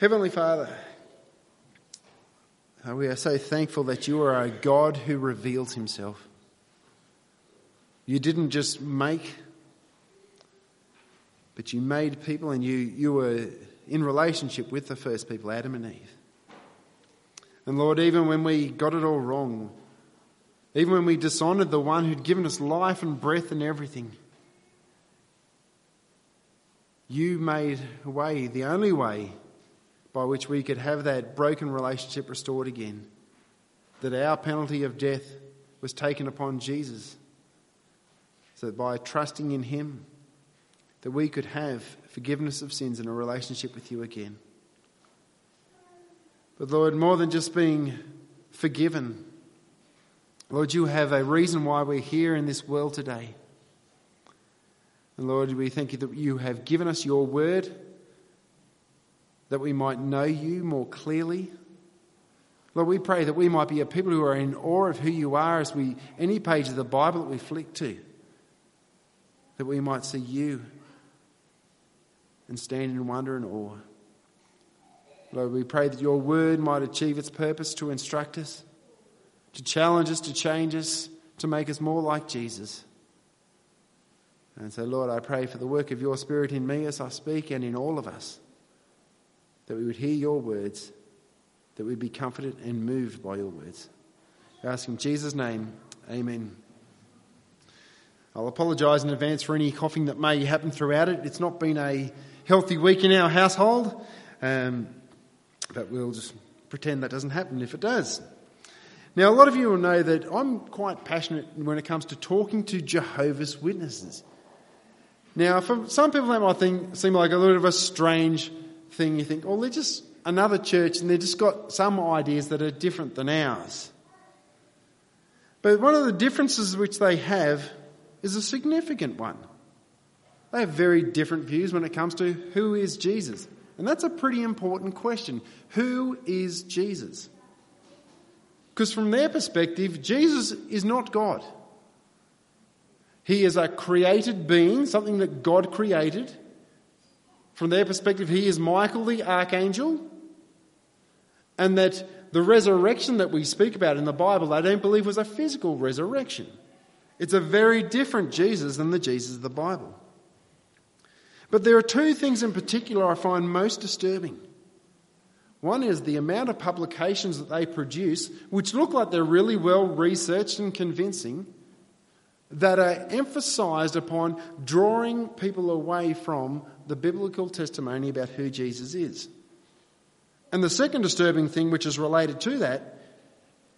Heavenly Father, we are so thankful that you are a God who reveals himself. You didn't just make, but you made people, and you were in relationship with the first people, Adam and Eve. And Lord, even when we got it all wrong, even when we dishonoured the one who'd given us life and breath and everything, you made a way, the only way by which we could have that broken relationship restored again. That our penalty of death was taken upon Jesus. So that by trusting in him, that we could have forgiveness of sins and a relationship with you again. But Lord, more than just being forgiven, Lord, you have a reason why we're here in this world today. And Lord, we thank you that you have given us your word, that we might know you more clearly. Lord, we pray that we might be a people who are in awe of who you are as we, any page of the Bible that we flick to, that we might see you and stand in wonder and awe. Lord, we pray that your word might achieve its purpose to instruct us, to challenge us, to change us, to make us more like Jesus. And so, Lord, I pray for the work of your Spirit in me as I speak and in all of us, that we would hear your words, that we'd be comforted and moved by your words. I ask in Jesus' name, amen. I'll apologise in advance for any coughing that may happen throughout it. It's not been a healthy week in our household, but we'll just pretend that doesn't happen if it does. Now, a lot of you will know that I'm quite passionate when it comes to talking to Jehovah's Witnesses. Now, for some people that might seem like a little bit of a strange thing. You think, well, they're just another church and they've just got some ideas that are different than ours. But one of the differences which they have is a significant one. They have very different views when it comes to who is Jesus. And that's a pretty important question. Who is Jesus? Because from their perspective, Jesus is not God. He is a created being, something that God created. From their perspective, he is Michael the archangel. And that the resurrection that we speak about in the Bible, they don't believe was a physical resurrection. It's a very different Jesus than the Jesus of the Bible. But there are two things in particular I find most disturbing. One is the amount of publications that they produce, which look like they're really well researched and convincing, that are emphasised upon drawing people away from the biblical testimony about who Jesus is. And the second disturbing thing, which is related to that,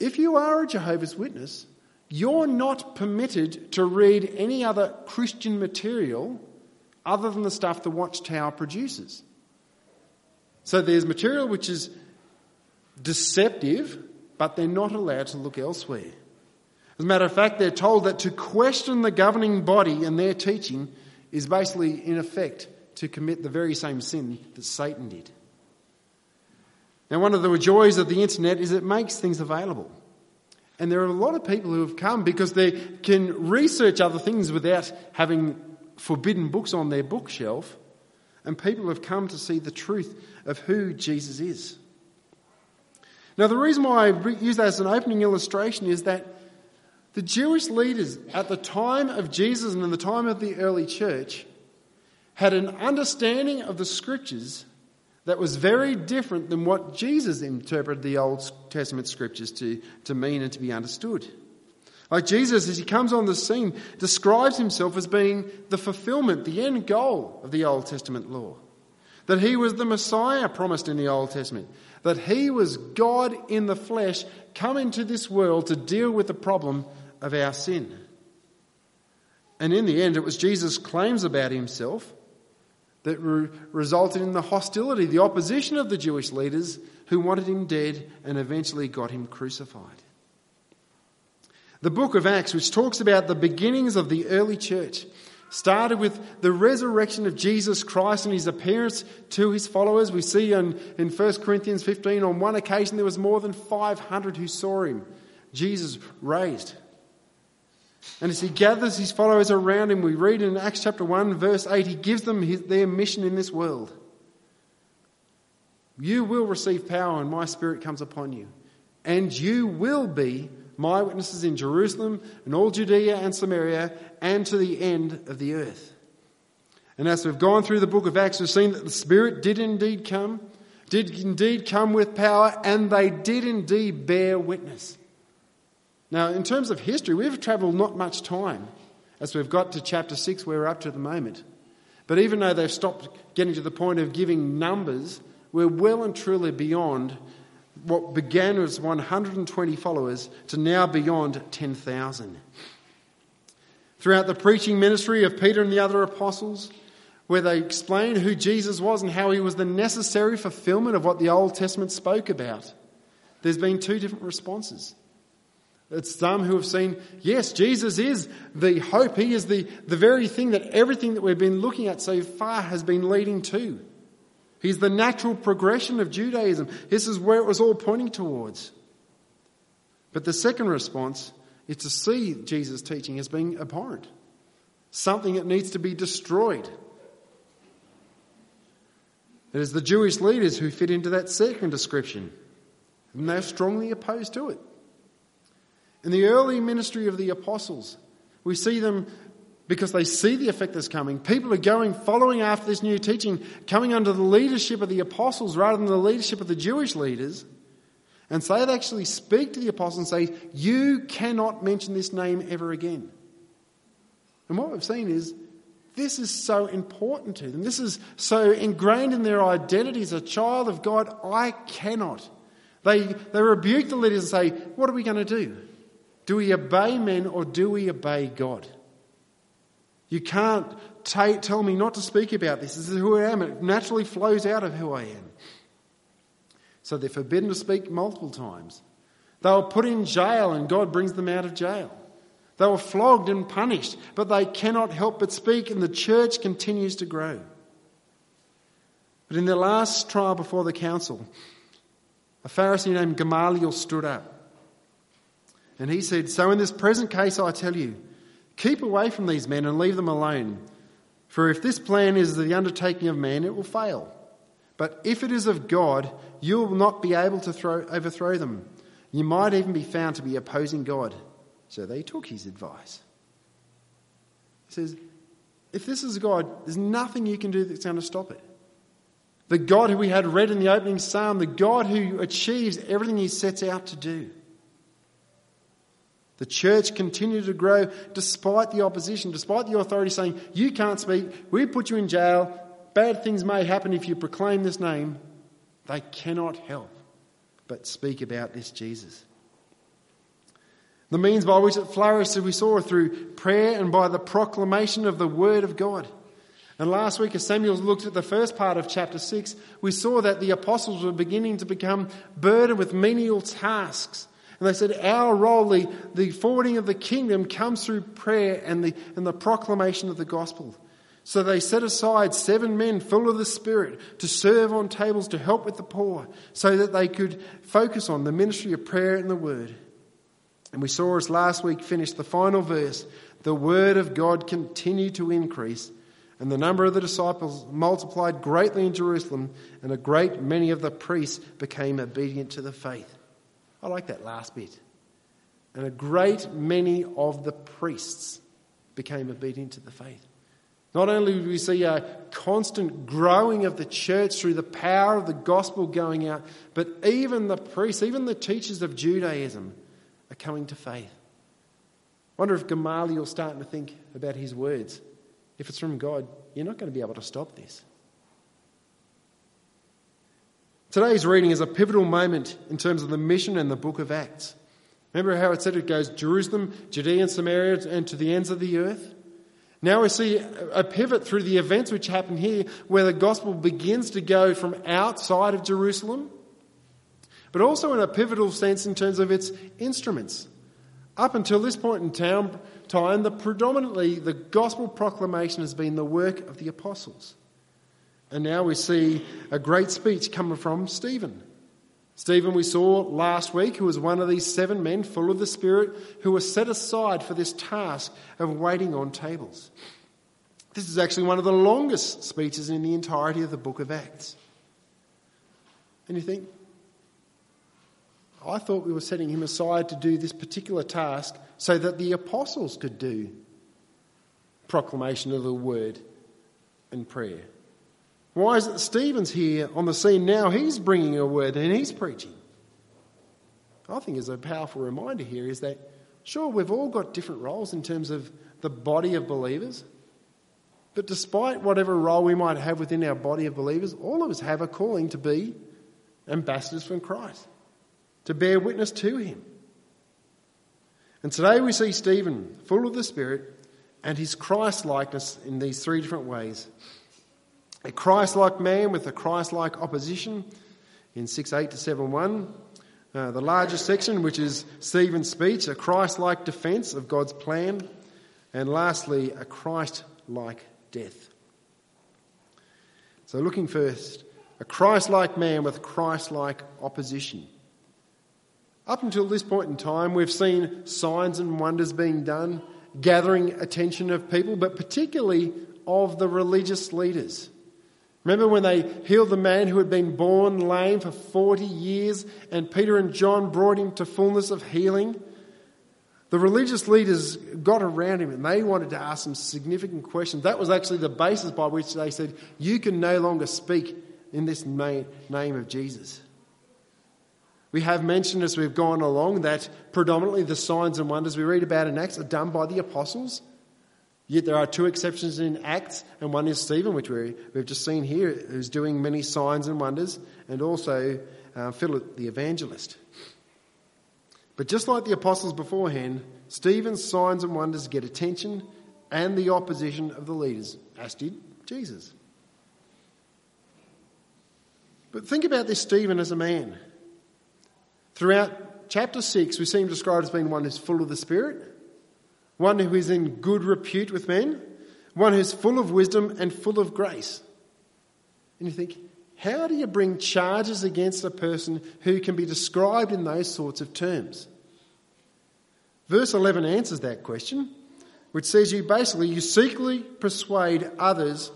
if you are a Jehovah's Witness, you're not permitted to read any other Christian material other than the stuff the Watchtower produces. So there's material which is deceptive, but they're not allowed to look elsewhere. As a matter of fact, they're told that to question the governing body and their teaching is basically, in effect, to commit the very same sin that Satan did. Now, one of the joys of the internet is it makes things available. And there are a lot of people who have come because they can research other things without having forbidden books on their bookshelf. And people have come to see the truth of who Jesus is. Now, the reason why I use that as an opening illustration is that the Jewish leaders at the time of Jesus and in the time of the early church had an understanding of the scriptures that was very different than what Jesus interpreted the Old Testament scriptures to mean and to be understood. Like Jesus, as he comes on the scene, describes himself as being the fulfillment, the end goal of the Old Testament law. That he was the Messiah promised in the Old Testament. That he was God in the flesh come into this world to deal with the problem of our sin. And in the end, it was Jesus' claims about himself that resulted in the hostility, the opposition of the Jewish leaders who wanted him dead and eventually got him crucified. The book of Acts, which talks about the beginnings of the early church, started with the resurrection of Jesus Christ and his appearance to his followers. We see in 1 Corinthians 15, on one occasion there was more than 500 who saw him, Jesus raised. And as he gathers his followers around him, we read in Acts chapter 1, verse 8, he gives them their mission in this world. You will receive power when my Spirit comes upon you. And you will be my witnesses in Jerusalem and all Judea and Samaria and to the end of the earth. And as we've gone through the book of Acts, we've seen that the Spirit did indeed come with power, and they did indeed bear witness. Now, in terms of history, we've travelled not much time as we've got to chapter 6 where we're up to the moment. But even though they've stopped getting to the point of giving numbers, we're well and truly beyond what began as 120 followers to now beyond 10,000. Throughout the preaching ministry of Peter and the other apostles, where they explained who Jesus was and how he was the necessary fulfillment of what the Old Testament spoke about, there's been two different responses. It's some who have seen, yes, Jesus is the hope. He is the very thing that everything that we've been looking at so far has been leading to. He's the natural progression of Judaism. This is where it was all pointing towards. But the second response is to see Jesus' teaching as being abhorrent, something that needs to be destroyed. It is the Jewish leaders who fit into that second description, and they're strongly opposed to it. In the early ministry of the apostles, we see them, because they see the effect that's coming, people are going, following after this new teaching, coming under the leadership of the apostles rather than the leadership of the Jewish leaders, and so they actually speak to the apostles and say, you cannot mention this name ever again. And what we've seen is, this is so important to them. This is so ingrained in their identity as a child of God. I cannot. They rebuke the leaders and say, what are we going to do? Do we obey men or do we obey God? You can't tell me not to speak about this. This is who I am. It naturally flows out of who I am. So they're forbidden to speak multiple times. They were put in jail and God brings them out of jail. They were flogged and punished, but they cannot help but speak, and the church continues to grow. But in their last trial before the council, a Pharisee named Gamaliel stood up. And he said, so in this present case, I tell you, keep away from these men and leave them alone. For if this plan is the undertaking of man, it will fail. But if it is of God, you will not be able to overthrow them. You might even be found to be opposing God. So they took his advice. He says, if this is God, there's nothing you can do that's going to stop it. The God who we had read in the opening psalm, the God who achieves everything he sets out to do. The church continued to grow despite the opposition, despite the authority saying, you can't speak, we put you in jail, bad things may happen if you proclaim this name. They cannot help but speak about this Jesus. The means by which it flourished, we saw, through prayer and by the proclamation of the Word of God. And last week, as Samuel looked at the first part of chapter 6, we saw that the apostles were beginning to become burdened with menial tasks. And they said, our role, the forwarding of the kingdom, comes through prayer and the proclamation of the gospel. So they set aside 7 men full of the Spirit to serve on tables, to help with the poor, so that they could focus on the ministry of prayer and the Word. And we saw us last week finish the final verse. The word of God continued to increase, and the number of the disciples multiplied greatly in Jerusalem, and a great many of the priests became obedient to the faith. I like that last bit. And a great many of the priests became obedient to the faith. Not only do we see a constant growing of the church through the power of the gospel going out, but even the priests, even the teachers of Judaism, are coming to faith. I wonder if Gamaliel's starting to think about his words. If it's from God, you're not going to be able to stop this. Today's reading is a pivotal moment in terms of the mission and the book of Acts. Remember how it said it goes Jerusalem, Judea and Samaria and to the ends of the earth? Now we see a pivot through the events which happen here where the gospel begins to go from outside of Jerusalem, but also in a pivotal sense in terms of its instruments. Up until this point in time, predominantly the gospel proclamation has been the work of the apostles. And now we see a great speech coming from Stephen. Stephen we saw last week, who was one of these 7 men full of the Spirit who were set aside for this task of waiting on tables. This is actually one of the longest speeches in the entirety of the book of Acts. And you think, I thought we were setting him aside to do this particular task so that the apostles could do proclamation of the word and prayer. Why is it Stephen's here on the scene now? He's bringing a word and he's preaching. I think is a powerful reminder here is that, sure, we've all got different roles in terms of the body of believers, but despite whatever role we might have within our body of believers, all of us have a calling to be ambassadors from Christ, to bear witness to him. And today we see Stephen, full of the Spirit, and his Christ-likeness in these three different ways. A Christ-like man with a Christ-like opposition in 6:8 to 7:1. The largest section, which is Stephen's speech, a Christ-like defence of God's plan. And lastly, a Christ-like death. So looking first, a Christ-like man with Christ-like opposition. Up until this point in time, we've seen signs and wonders being done, gathering attention of people, but particularly of the religious leaders. Remember when they healed the man who had been born lame for 40 years and Peter and John brought him to fullness of healing? The religious leaders got around him and they wanted to ask some significant questions. That was actually the basis by which they said, you can no longer speak in this name of Jesus. We have mentioned as we've gone along that predominantly the signs and wonders we read about in Acts are done by the apostles. Yet there are two exceptions in Acts, and one is Stephen, which we've just seen here, who's doing many signs and wonders, and also Philip the evangelist. But just like the apostles beforehand, Stephen's signs and wonders get attention and the opposition of the leaders, as did Jesus. But think about this Stephen as a man. Throughout chapter 6, we see him described as being one who's full of the Spirit, one who is in good repute with men, one who's full of wisdom and full of grace. And you think, how do you bring charges against a person who can be described in those sorts of terms? Verse 11 answers that question, which says you secretly persuade others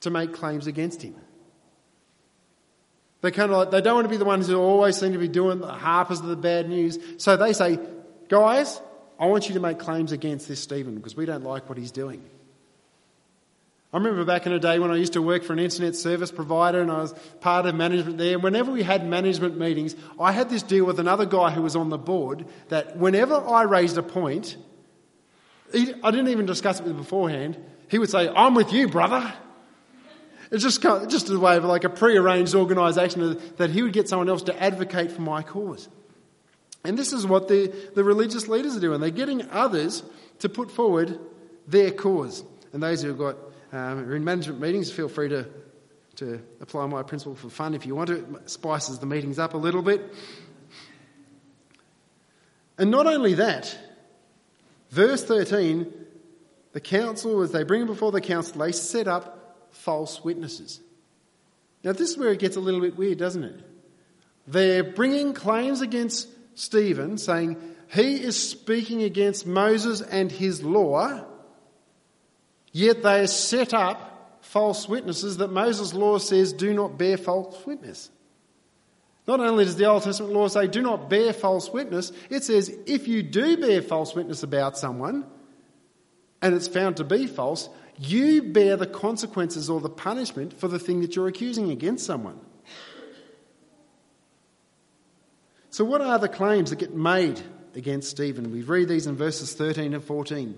to make claims against him. They they don't want to be the ones who always seem to be doing the harpers of the bad news. So they say, guys, I want you to make claims against this Stephen because we don't like what he's doing. I remember back in the day when I used to work for an internet service provider and I was part of management there. Whenever we had management meetings, I had this deal with another guy who was on the board that whenever I raised a point, I didn't even discuss it with him beforehand, he would say, I'm with you, brother. It's just a way of like a prearranged organisation that he would get someone else to advocate for my cause. And this is what the religious leaders are doing. They're getting others to put forward their cause. And those who have got are in management meetings, feel free to apply my principle for fun if you want to. It spices the meetings up a little bit. And not only that, verse 13, the council, as they bring him before the council, they set up false witnesses. Now this is where it gets a little bit weird, doesn't it? They're bringing claims against Stephen, saying he is speaking against Moses and his law, yet they set up false witnesses that Moses' law says do not bear false witness. Not only does the Old Testament law say do not bear false witness, it says if you do bear false witness about someone and it's found to be false, you bear the consequences or the punishment for the thing that you're accusing against someone. So what are the claims that get made against Stephen? We read these in verses 13 and 14.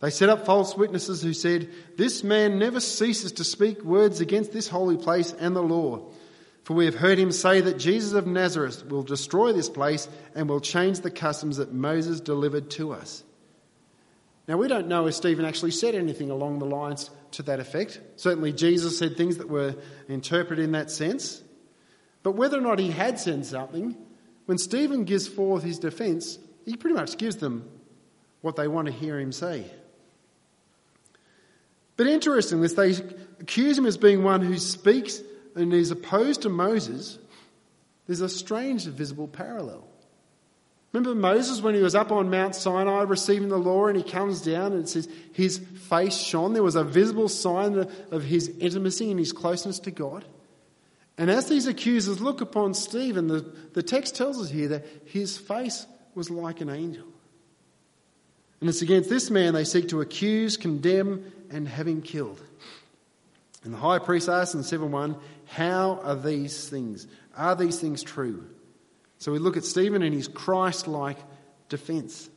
They set up false witnesses who said, this man never ceases to speak words against this holy place and the law. For we have heard him say that Jesus of Nazareth will destroy this place and will change the customs that Moses delivered to us. Now we don't know if Stephen actually said anything along the lines to that effect. Certainly Jesus said things that were interpreted in that sense. But whether or not he had said something, when Stephen gives forth his defence, he pretty much gives them what they want to hear him say. But interestingly, they accuse him as being one who speaks and is opposed to Moses. There's a strange visible parallel. Remember Moses when he was up on Mount Sinai receiving the law and he comes down and it says his face shone. There was a visible sign of his intimacy and his closeness to God. And as these accusers look upon Stephen, the text tells us here that his face was like an angel. And it's against this man they seek to accuse, condemn, and have him killed. And the high priest asks in 7:1, how are these things? Are these things true? So we look at Stephen and his Christ-like defence.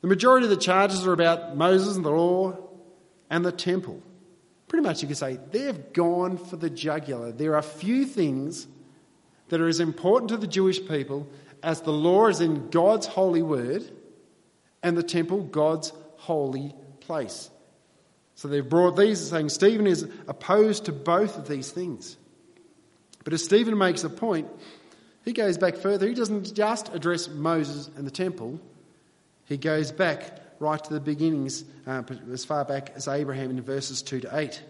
The majority of the charges are about Moses and the law and the temple. Pretty much you could say they've gone for the jugular. There are few things that are as important to the Jewish people as the law is in God's holy word and the temple, God's holy place. So they've brought these, saying Stephen is opposed to both of these things. But as Stephen makes a point, he goes back further. He doesn't just address Moses and the temple. He goes back right to the beginnings, as far back as Abraham in verses 2 to 8.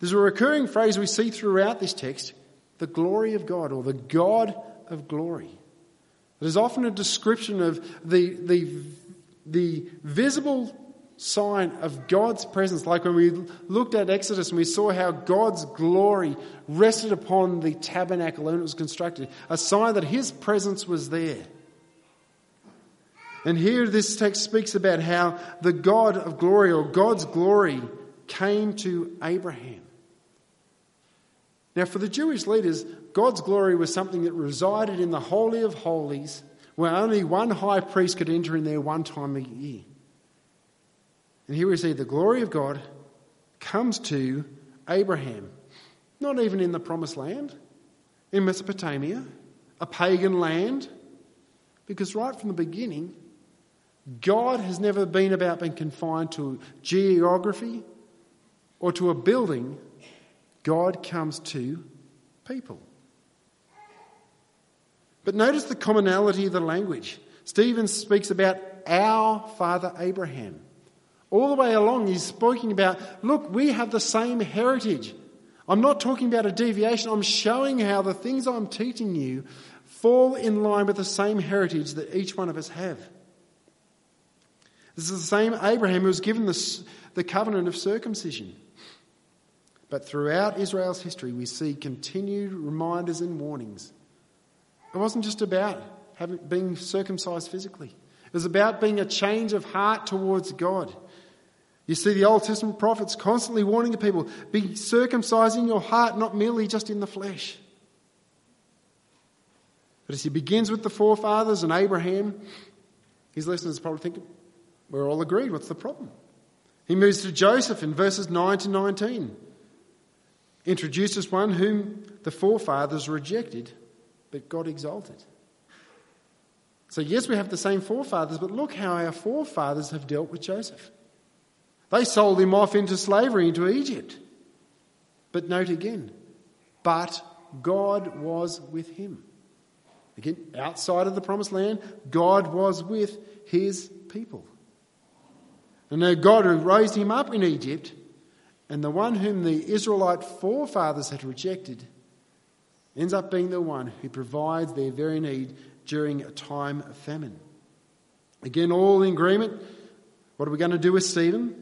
There's a recurring phrase we see throughout this text, the glory of God, or the God of glory. It is often a description of the visible sign of God's presence, like when we looked at Exodus and we saw how God's glory rested upon the tabernacle when it was constructed, a sign that his presence was there. And here this text speaks about how the God of glory, or God's glory, came to Abraham. Now for the Jewish leaders, God's glory was something that resided in the Holy of Holies, where only one high priest could enter in there one time a year. And here we see the glory of God comes to Abraham, not even in the Promised Land, in Mesopotamia, a pagan land, because right from the beginning, God has never been about being confined to geography or to a building. God comes to people. But notice the commonality of the language. Stephen speaks about our father Abraham. All the way along he's speaking about, look, we have the same heritage. I'm not talking about a deviation. I'm showing how the things I'm teaching you fall in line with the same heritage that each one of us have. This is the same Abraham who was given the covenant of circumcision. But throughout Israel's history, we see continued reminders and warnings. It wasn't just about being circumcised physically. It was about being a change of heart towards God. You see the Old Testament prophets constantly warning the people, be circumcised in your heart, not merely just in the flesh. But as he begins with the forefathers and Abraham, his listeners probably think, we're all agreed, what's the problem? He moves to Joseph in verses 9 to 19. Introduces one whom the forefathers rejected, but God exalted. So yes, we have the same forefathers, but look how our forefathers have dealt with Joseph. They sold him off into slavery, into Egypt. But note again, but God was with him. Again, outside of the Promised Land, God was with his people. And now God who raised him up in Egypt, and the one whom the Israelite forefathers had rejected, ends up being the one who provides their very need during a time of famine. Again, all in agreement. What are we going to do with Stephen?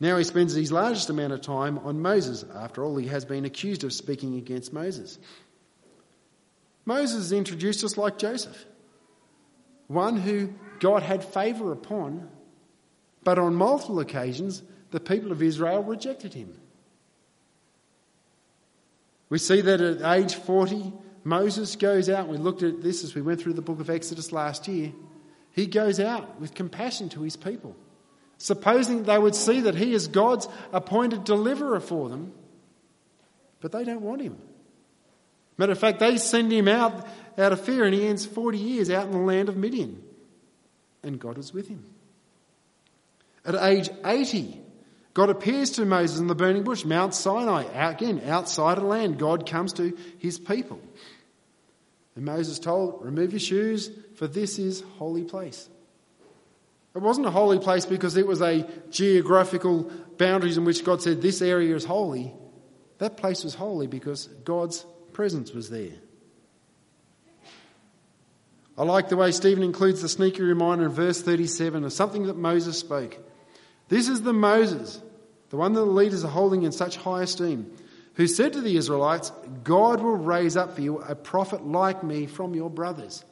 Now he spends his largest amount of time on Moses. After all, he has been accused of speaking against Moses. Moses is introduced us like Joseph, one who God had favour upon, but on multiple occasions the people of Israel rejected him. We see that at age 40, Moses goes out. We looked at this as we went through the book of Exodus last year. He goes out with compassion to his people, supposing they would see that he is God's appointed deliverer for them, but they don't want him. Matter of fact, they send him out of fear, and he ends 40 years out in the land of Midian. And God is with him. At age 80, God appears to Moses in the burning bush, Mount Sinai, again, outside of land. God comes to his people. And Moses told, remove your shoes, for this is holy place. It wasn't a holy place because it was a geographical boundaries in which God said this area is holy. That place was holy because God's presence was there. I like the way Stephen includes the sneaky reminder in verse 37 of something that Moses spoke. This is the Moses, the one that the leaders are holding in such high esteem, who said to the Israelites, God will raise up for you a prophet like me from your brothers.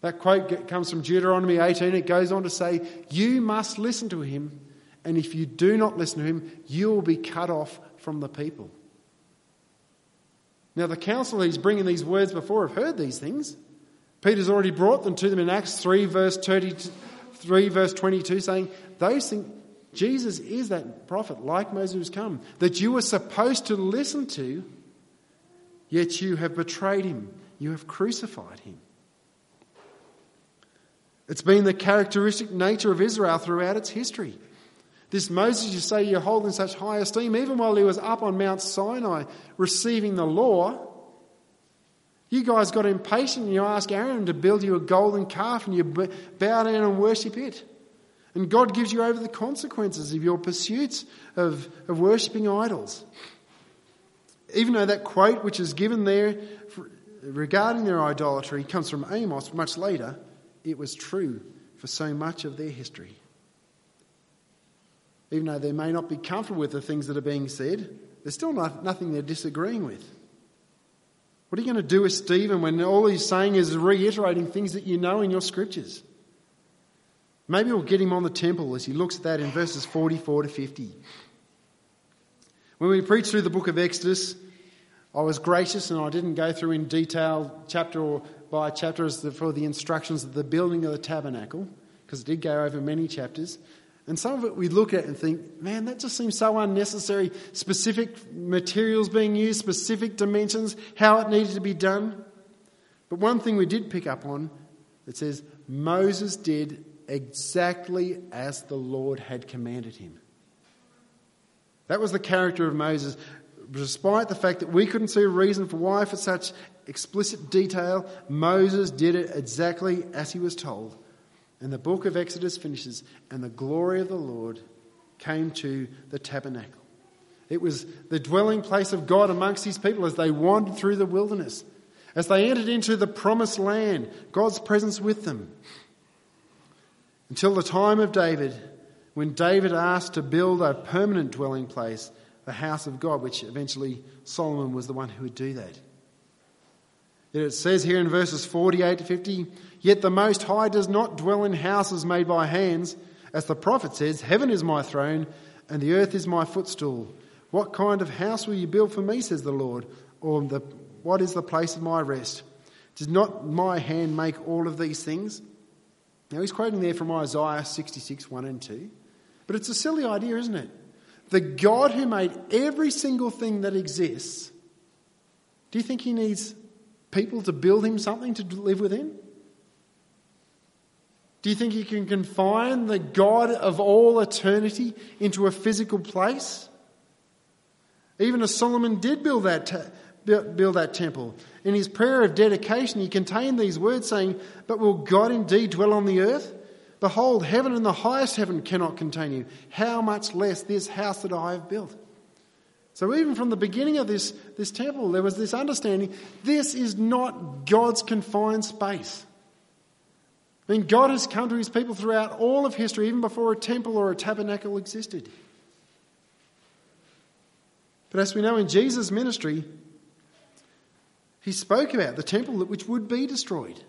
That quote comes from Deuteronomy 18. It goes on to say, you must listen to him, and if you do not listen to him, you will be cut off from the people. Now the council he's bringing these words before have heard these things. Peter's already brought them to them in Acts 3 verse 33, verse 22, saying, those things, Jesus is that prophet like Moses who's come, that you were supposed to listen to, yet you have betrayed him. You have crucified him. It's been the characteristic nature of Israel throughout its history. This Moses you say you hold in such high esteem, even while he was up on Mount Sinai receiving the law, you guys got impatient and you asked Aaron to build you a golden calf and you bow down and worship it. And God gives you over the consequences of your pursuits of worshipping idols. Even though that quote which is given there regarding their idolatry comes from Amos much later, it was true for so much of their history. Even though they may not be comfortable with the things that are being said, there's still nothing they're disagreeing with. What are you going to do with Stephen when all he's saying is reiterating things that you know in your scriptures? Maybe we'll get him on the temple as he looks at that in verses 44 to 50. When we preached through the book of Exodus, I was gracious and I didn't go through in detail chapter by chapter for the instructions of the building of the tabernacle, because it did go over many chapters. And some of it we look at and think, man, that just seems so unnecessary. Specific materials being used, specific dimensions, how it needed to be done. But one thing we did pick up on, it says, Moses did exactly as the Lord had commanded him. That was the character of Moses. Despite the fact that we couldn't see a reason for why for such explicit detail, Moses did it exactly as he was told. And the book of Exodus finishes, and the glory of the Lord came to the tabernacle. It was the dwelling place of God amongst his people as they wandered through the wilderness. As they entered into the promised land, God's presence with them. Until the time of David, when David asked to build a permanent dwelling place, the house of God, which eventually Solomon was the one who would do that. Yet it says here in verses 48 to 50, yet the Most High does not dwell in houses made by hands. As the prophet says, heaven is my throne and the earth is my footstool. What kind of house will you build for me, says the Lord, or what is the place of my rest? Does not my hand make all of these things? Now he's quoting there from Isaiah 66, 1 and 2. But it's a silly idea, isn't it? The God who made every single thing that exists, do you think he needs people to build him something to live within? Do you think you can confine the God of all eternity into a physical place? Even as Solomon did build that temple, in his prayer of dedication he contained these words saying, but will God indeed dwell on the earth? Behold, heaven and the highest heaven cannot contain you. How much less this house that I have built? So even from the beginning of this temple, there was this understanding, this is not God's confined space. I mean, God has come to his people throughout all of history, even before a temple or a tabernacle existed. But as we know in Jesus' ministry, he spoke about the temple which would be destroyed.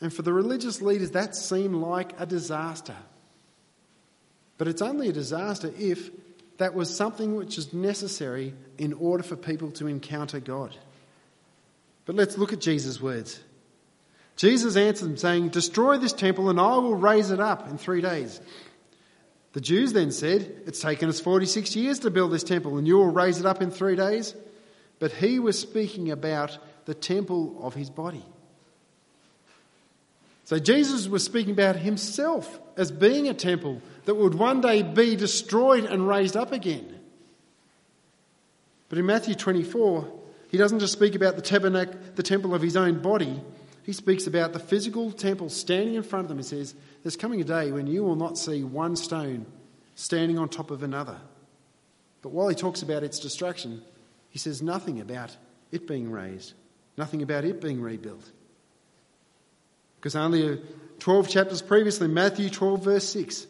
And for the religious leaders, that seemed like a disaster. But it's only a disaster if that was something which is necessary in order for people to encounter God. But let's look at Jesus' words. Jesus answered them saying, destroy this temple and I will raise it up in 3 days. The Jews then said, it's taken us 46 years to build this temple and you will raise it up in 3 days. But he was speaking about the temple of his body. So Jesus was speaking about himself as being a temple that would one day be destroyed and raised up again. But in Matthew 24, he doesn't just speak about the temple of his own body. He speaks about the physical temple standing in front of them. He says, there's coming a day when you will not see one stone standing on top of another. But while he talks about its destruction, he says nothing about it being raised, nothing about it being rebuilt. Because only 12 chapters previously, Matthew 12 verse 6,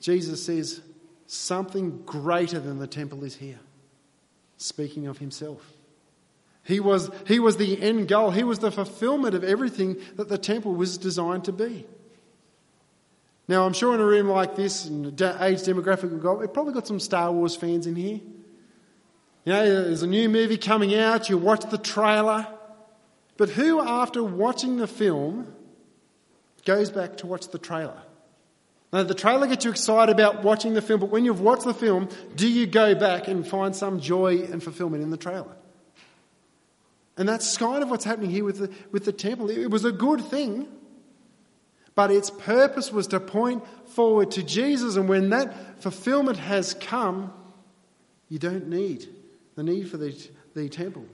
Jesus says, something greater than the temple is here. speaking of himself. He was the end goal. He was the fulfillment of everything that the temple was designed to be. Now, I'm sure in a room like this, and age demographic we've got, it probably got some Star Wars fans in here. You know, there's a new movie coming out, you watch the trailer. But who, after watching the film, goes back to watch the trailer? Now, the trailer gets you excited about watching the film, but when you've watched the film, do you go back and find some joy and fulfillment in the trailer? And that's kind of what's happening here with the temple. It was a good thing, but its purpose was to point forward to Jesus. And when that fulfillment has come, you don't need. The need for the temple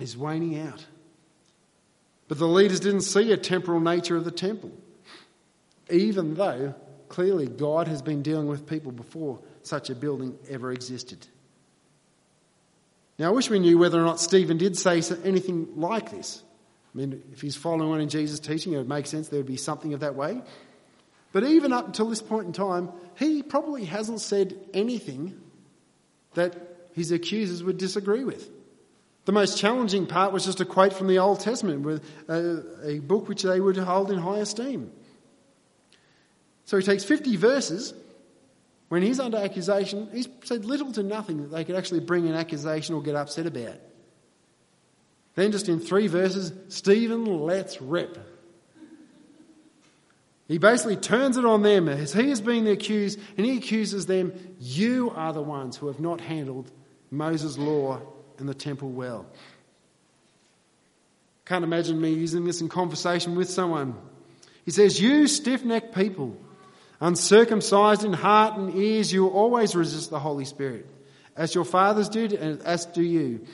is waning out. But the leaders didn't see a temporal nature of the temple, even though clearly God has been dealing with people before such a building ever existed. Now, I wish we knew whether or not Stephen did say anything like this. I mean, if he's following on in Jesus' teaching, it would make sense there would be something of that way. But even up until this point in time, he probably hasn't said anything that his accusers would disagree with. The most challenging part was just a quote from the Old Testament, with a book which they would hold in high esteem. So he takes 50 verses. When he's under accusation, he's said little to nothing that they could actually bring an accusation or get upset about. Then just in 3 verses, Stephen lets rip. He basically turns it on them as he is being accused, and he accuses them, you are the ones who have not handled Moses' law and the temple well. Can't imagine me using this in conversation with someone. He says, you stiff-necked people, uncircumcised in heart and ears, you always resist the Holy Spirit, as your fathers did, and as do you.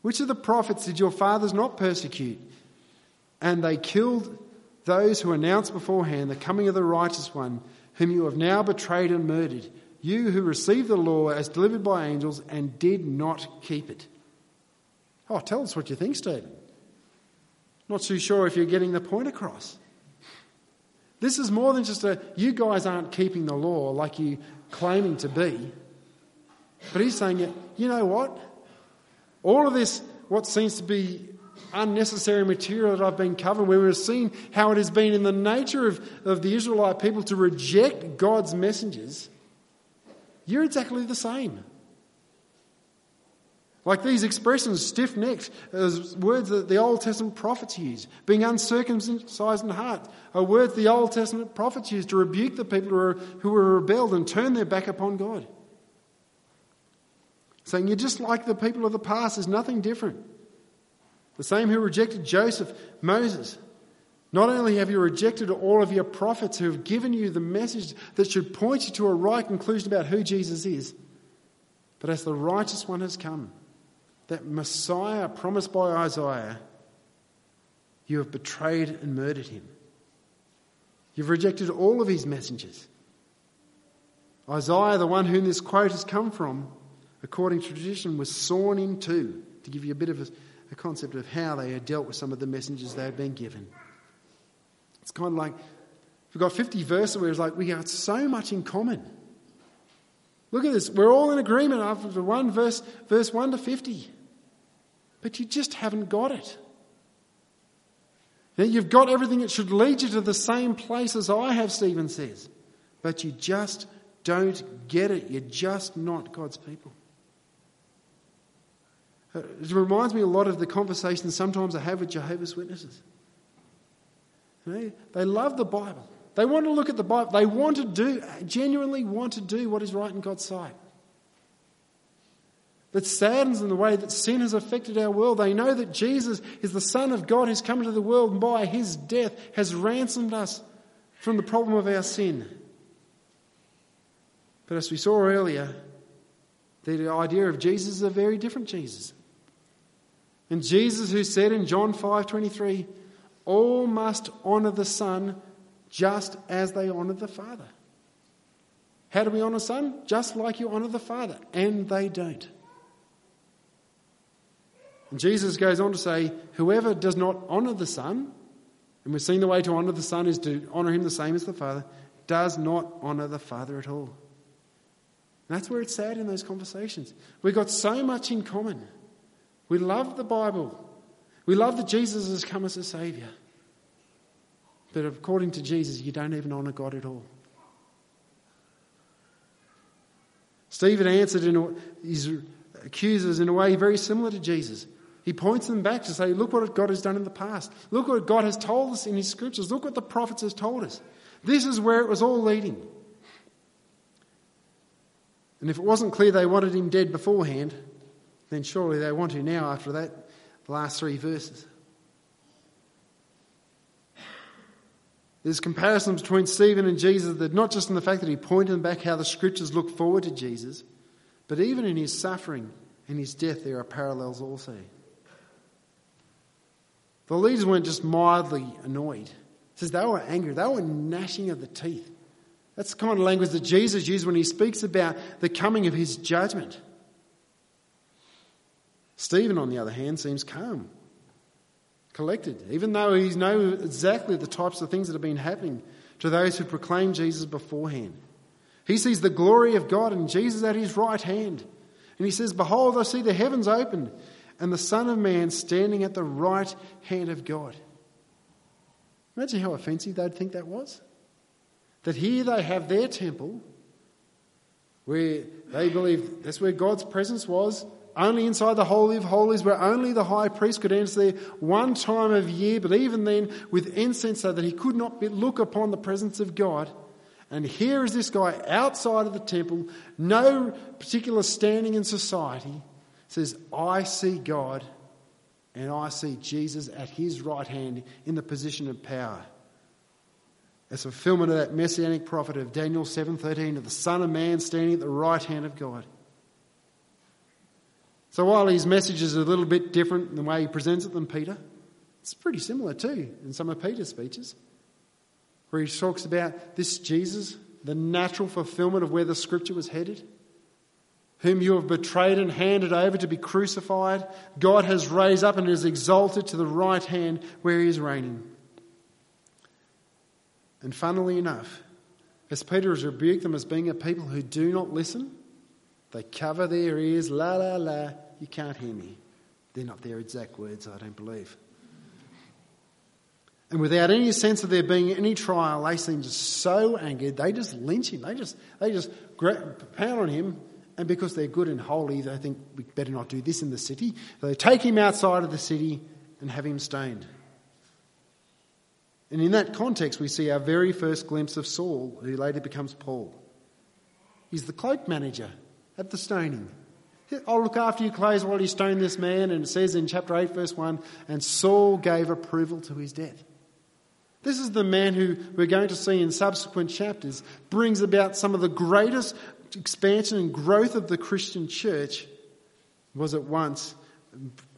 Which of the prophets did your fathers not persecute? And they killed those who announced beforehand the coming of the righteous one, whom you have now betrayed and murdered, you who received the law as delivered by angels and did not keep it. Oh, tell us what you think, Stephen. Not too sure if you're getting the point across. This is more than just you guys aren't keeping the law like you claiming to be. But he's saying, you know what? All of this, what seems to be unnecessary material that I've been covering, where we've seen how it has been in the nature of the Israelite people to reject God's messengers, you're exactly the same. Like these expressions, stiff-necked, as words that the Old Testament prophets used. Being uncircumcised in heart are words the Old Testament prophets used to rebuke the people who were rebelled and turned their back upon God. Saying, you're just like the people of the past, there's nothing different. The same who rejected Joseph, Moses. Not only have you rejected all of your prophets who have given you the message that should point you to a right conclusion about who Jesus is, but as the righteous one has come, that Messiah promised by Isaiah, you have betrayed and murdered him. You've rejected all of his messengers. Isaiah, the one whom this quote has come from, according to tradition, was sawn in two, to give you a bit of a concept of how they had dealt with some of the messengers they had been given. It's kind of like, we've got 50 verses where it's like, we have so much in common. Look at this, we're all in agreement after one verse 1 to 50. But you just haven't got it. Now, you've got everything that should lead you to the same place as I have, Stephen says. But you just don't get it. You're just not God's people. It reminds me a lot of the conversations sometimes I have with Jehovah's Witnesses. You know, they love the Bible. They want to look at the Bible. They genuinely want to do what is right in God's sight. That saddens in the way that sin has affected our world. They know that Jesus is the Son of God who's come into the world and by his death has ransomed us from the problem of our sin. But as we saw earlier, the idea of Jesus is a very different Jesus. And Jesus who said in John 5:23, all must honour the Son just as they honour the Father. How do we honour Son? Just like you honour the Father. And they don't. And Jesus goes on to say, whoever does not honour the Son, and we've seen the way to honour the Son is to honour him the same as the Father, does not honour the Father at all. And that's where it's sad in those conversations. We've got so much in common. We love the Bible. We love that Jesus has come as a saviour. But according to Jesus, you don't even honour God at all. Stephen answered his accusers in a way very similar to Jesus. He points them back to say, look what God has done in the past. Look what God has told us in his scriptures. Look what the prophets has told us. This is where it was all leading. And if it wasn't clear they wanted him dead beforehand, then surely they want to now after that, the last three verses. There's comparisons between Stephen and Jesus, that not just in the fact that he pointed them back how the scriptures look forward to Jesus, but even in his suffering and his death there are parallels also. The leaders weren't just mildly annoyed. It says they were angry. They were gnashing of the teeth. That's the kind of language that Jesus used when he speaks about the coming of his judgment. Stephen, on the other hand, seems calm, collected, even though he knows exactly the types of things that have been happening to those who proclaimed Jesus beforehand. He sees the glory of God and Jesus at his right hand. And he says, behold, I see the heavens opened and the Son of Man standing at the right hand of God. Imagine how offensive they'd think that was. That here they have their temple where they believe that's where God's presence was, only inside the Holy of Holies where only the high priest could enter there one time of year, but even then with incense so that he could not look upon the presence of God. And here is this guy outside of the temple, no particular standing in society, says, I see God and I see Jesus at his right hand in the position of power. It's a fulfillment of that messianic prophet of Daniel 7:13, of the Son of Man standing at the right hand of God. So while his message is a little bit different in the way he presents it than Peter, it's pretty similar too in some of Peter's speeches, where he talks about this Jesus, the natural fulfillment of where the scripture was headed, whom you have betrayed and handed over to be crucified. God has raised up and is exalted to the right hand where he is reigning. And funnily enough, as Peter has rebuked them as being a people who do not listen, they cover their ears, la, la, la, you can't hear me. They're not their exact words, I don't believe. And without any sense of there being any trial, they seem just so angered, they just lynch him. They just pound on him, and because they're good and holy, they think we better not do this in the city. So they take him outside of the city and have him stoned. And in that context, we see our very first glimpse of Saul, who later becomes Paul. He's the cloak manager at the stoning. I'll look after your clothes while you stone this man. And it says in chapter 8, verse 1, and Saul gave approval to his death. This is the man who we're going to see in subsequent chapters brings about some of the greatest expansion and growth of the Christian church, was at once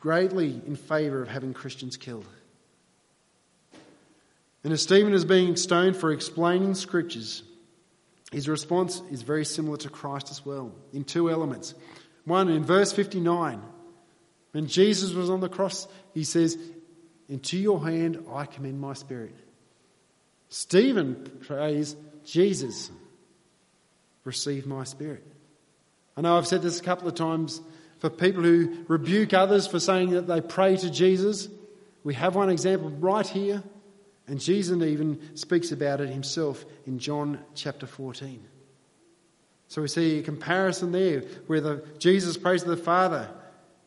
greatly in favour of having Christians killed. And as Stephen is being stoned for explaining scriptures, his response is very similar to Christ as well, in two elements. One, in verse 59, when Jesus was on the cross, he says, into your hand I commend my spirit. Stephen prays, Jesus, receive my spirit. I know I've said this a couple of times, for people who rebuke others for saying that they pray to Jesus, we have one example right here. And Jesus even speaks about it himself in John chapter 14. So we see a comparison there where Jesus prays to the Father,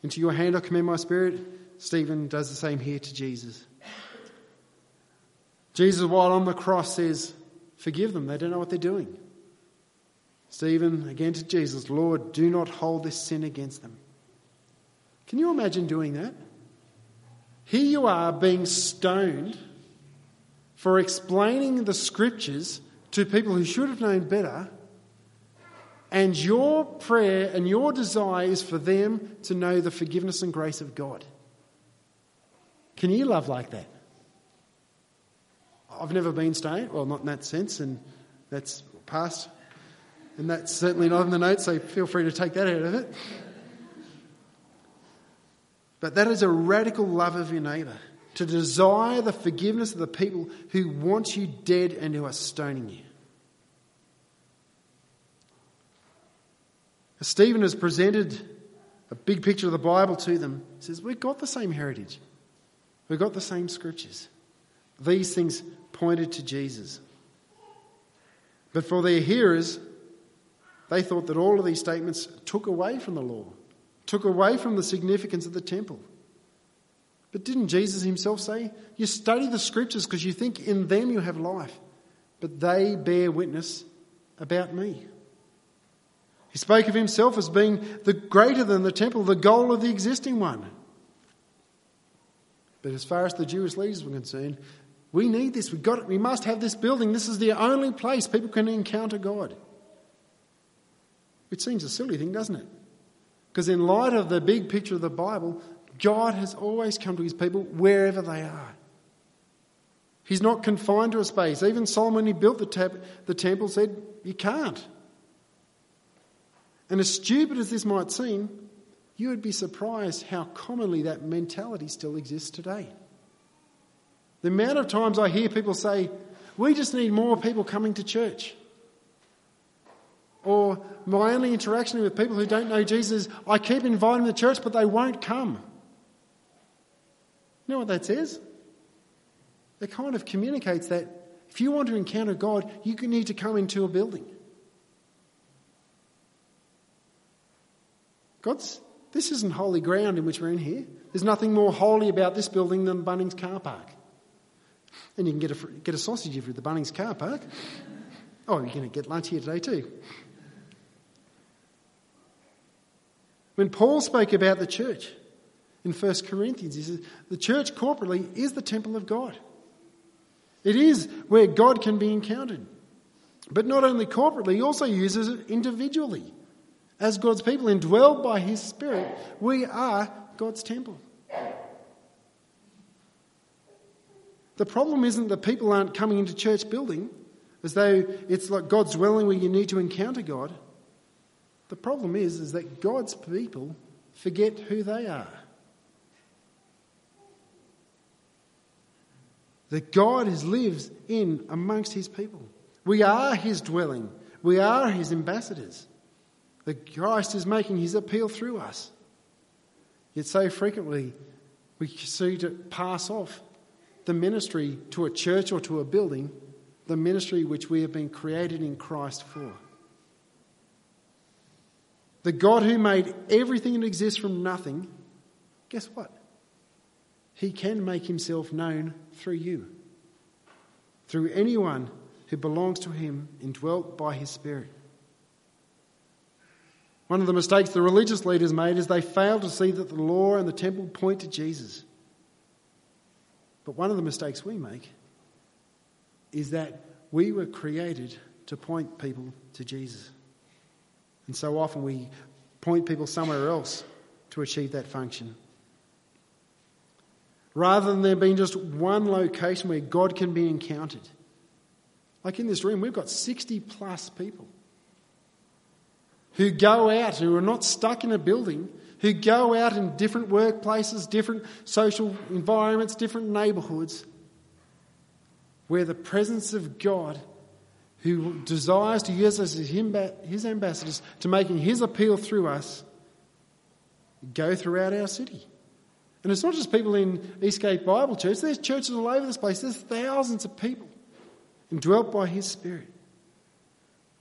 into your hand I commend my spirit. Stephen does the same here to Jesus. Jesus, while on the cross, says, forgive them, they don't know what they're doing. Stephen, again to Jesus, Lord, do not hold this sin against them. Can you imagine doing that? Here you are being stoned for explaining the scriptures to people who should have known better, and your prayer and your desire is for them to know the forgiveness and grace of God. Can you love like that? I've never been stoned, well, not in that sense, and that's past, and that's certainly not in the notes, so feel free to take that out of it. But that is a radical love of your neighbour, to desire the forgiveness of the people who want you dead and who are stoning you. As Stephen has presented a big picture of the Bible to them, he says, we've got the same heritage. We've got the same scriptures. These things pointed to Jesus. But for their hearers, they thought that all of these statements took away from the law, took away from the significance of the temple. But didn't Jesus himself say, you study the scriptures because you think in them you have life, but they bear witness about me? He spoke of himself as being the greater than the temple, the goal of the existing one. But as far as the Jewish leaders were concerned, we need this, we got it, we must have this building. This is the only place people can encounter God. Which seems a silly thing, doesn't it? Because in light of the big picture of the Bible, God has always come to his people wherever they are. He's not confined to a space. Even Solomon, when he built the temple, said, you can't. And as stupid as this might seem, you would be surprised how commonly that mentality still exists today. The amount of times I hear people say, we just need more people coming to church. Or my only interaction with people who don't know Jesus, I keep inviting them to church, but they won't come. You know what that says? It kind of communicates that if you want to encounter God, you need to come into a building. This isn't holy ground in which we're in here. There's nothing more holy about this building than Bunnings car park. And you can get a sausage if you're at the Bunnings car park. Oh, you're going to get lunch here today too. When Paul spoke about the church in 1 Corinthians, he says, the church corporately is the temple of God. It is where God can be encountered. But not only corporately, he also uses it individually. As God's people, indwelled by his Spirit, we are God's temple. The problem isn't that people aren't coming into church building, as though it's like God's dwelling where you need to encounter God. The problem is that God's people forget who they are. That God lives in amongst his people. We are his dwelling. We are his ambassadors. That Christ is making his appeal through us. Yet so frequently we see to pass off the ministry to a church or to a building, the ministry which we have been created in Christ for. The God who made everything that exists from nothing, guess what? He can make himself known through you, through anyone who belongs to him, indwelt by his Spirit. One of the mistakes the religious leaders made is they failed to see that the law and the temple point to Jesus. But one of the mistakes we make is that we were created to point people to Jesus. And so often we point people somewhere else to achieve that function. Rather than there being just one location where God can be encountered. Like in this room, we've got 60 plus people who go out, who are not stuck in a building, who go out in different workplaces, different social environments, different neighbourhoods, where the presence of God, who desires to use us as his ambassadors to making his appeal through us, go throughout our city. And it's not just people in Eastgate Bible Church. There's churches all over this place. There's thousands of people indwelt by his Spirit.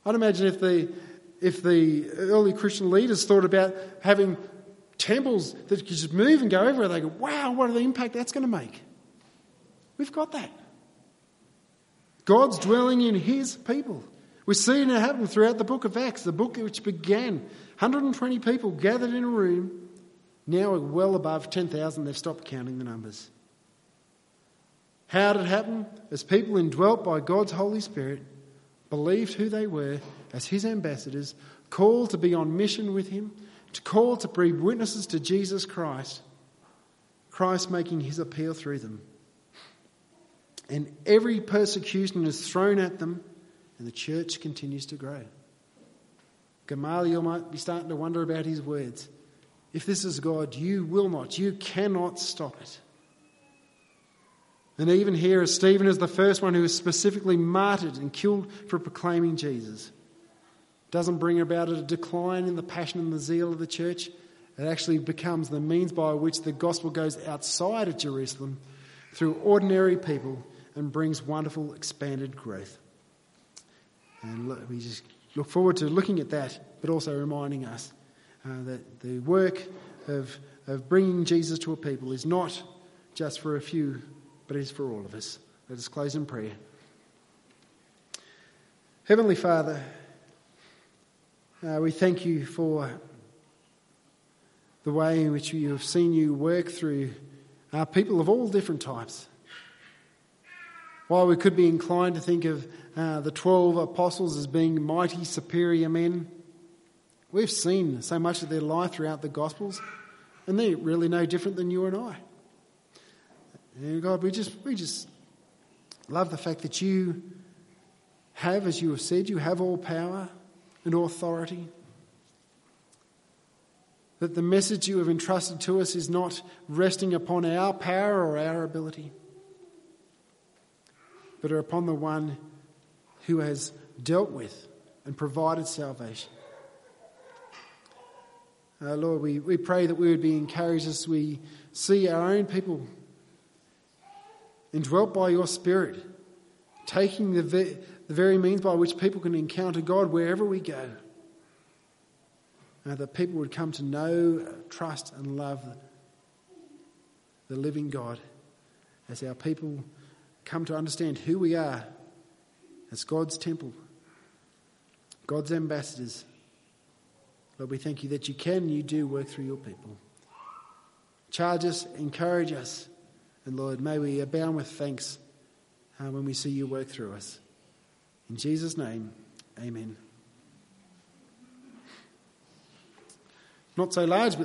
I'd imagine if the early Christian leaders thought about having temples that could just move and go everywhere, they go, wow, what the impact that's going to make. We've got that. God's dwelling in his people. We're seeing it happen throughout the book of Acts, the book which began 120 people gathered in a room, now well above 10,000. They've stopped counting the numbers. How did it happen? As people indwelt by God's Holy Spirit believed who they were as his ambassadors, called to be on mission with him, called to be witnesses to Jesus Christ, Christ making his appeal through them. And every persecution is thrown at them, and the church continues to grow. Gamaliel might be starting to wonder about his words. If this is God, you will not, you cannot stop it. And even here, as Stephen is the first one who is specifically martyred and killed for proclaiming Jesus. doesn't bring about a decline in the passion and the zeal of the church. It actually becomes the means by which the gospel goes outside of Jerusalem through ordinary people and brings wonderful expanded growth. And we just look forward to looking at that, but also reminding us that the work of bringing Jesus to a people is not just for a few, but is for all of us. Let us close in prayer. Heavenly Father, we thank you for the way in which you have seen you work through our people of all different types. While we could be inclined to think of the 12 apostles as being mighty, superior men, we've seen so much of their life throughout the Gospels, and they're really no different than you and I. And God, we just love the fact that you have, as you have said, you have all power and authority. That the message you have entrusted to us is not resting upon our power or our ability, but are upon the one who has dealt with and provided salvation. Lord, we pray that we would be encouraged as we see our own people indwelt by your Spirit, taking the very means by which people can encounter God wherever we go. That people would come to know, trust and love the living God as our people come to understand who we are as God's temple, God's ambassadors. Lord, we thank you that you do work through your people. Charge us, encourage us, and Lord, may we abound with thanks when we see you work through us. In Jesus' name, amen. Not so large, but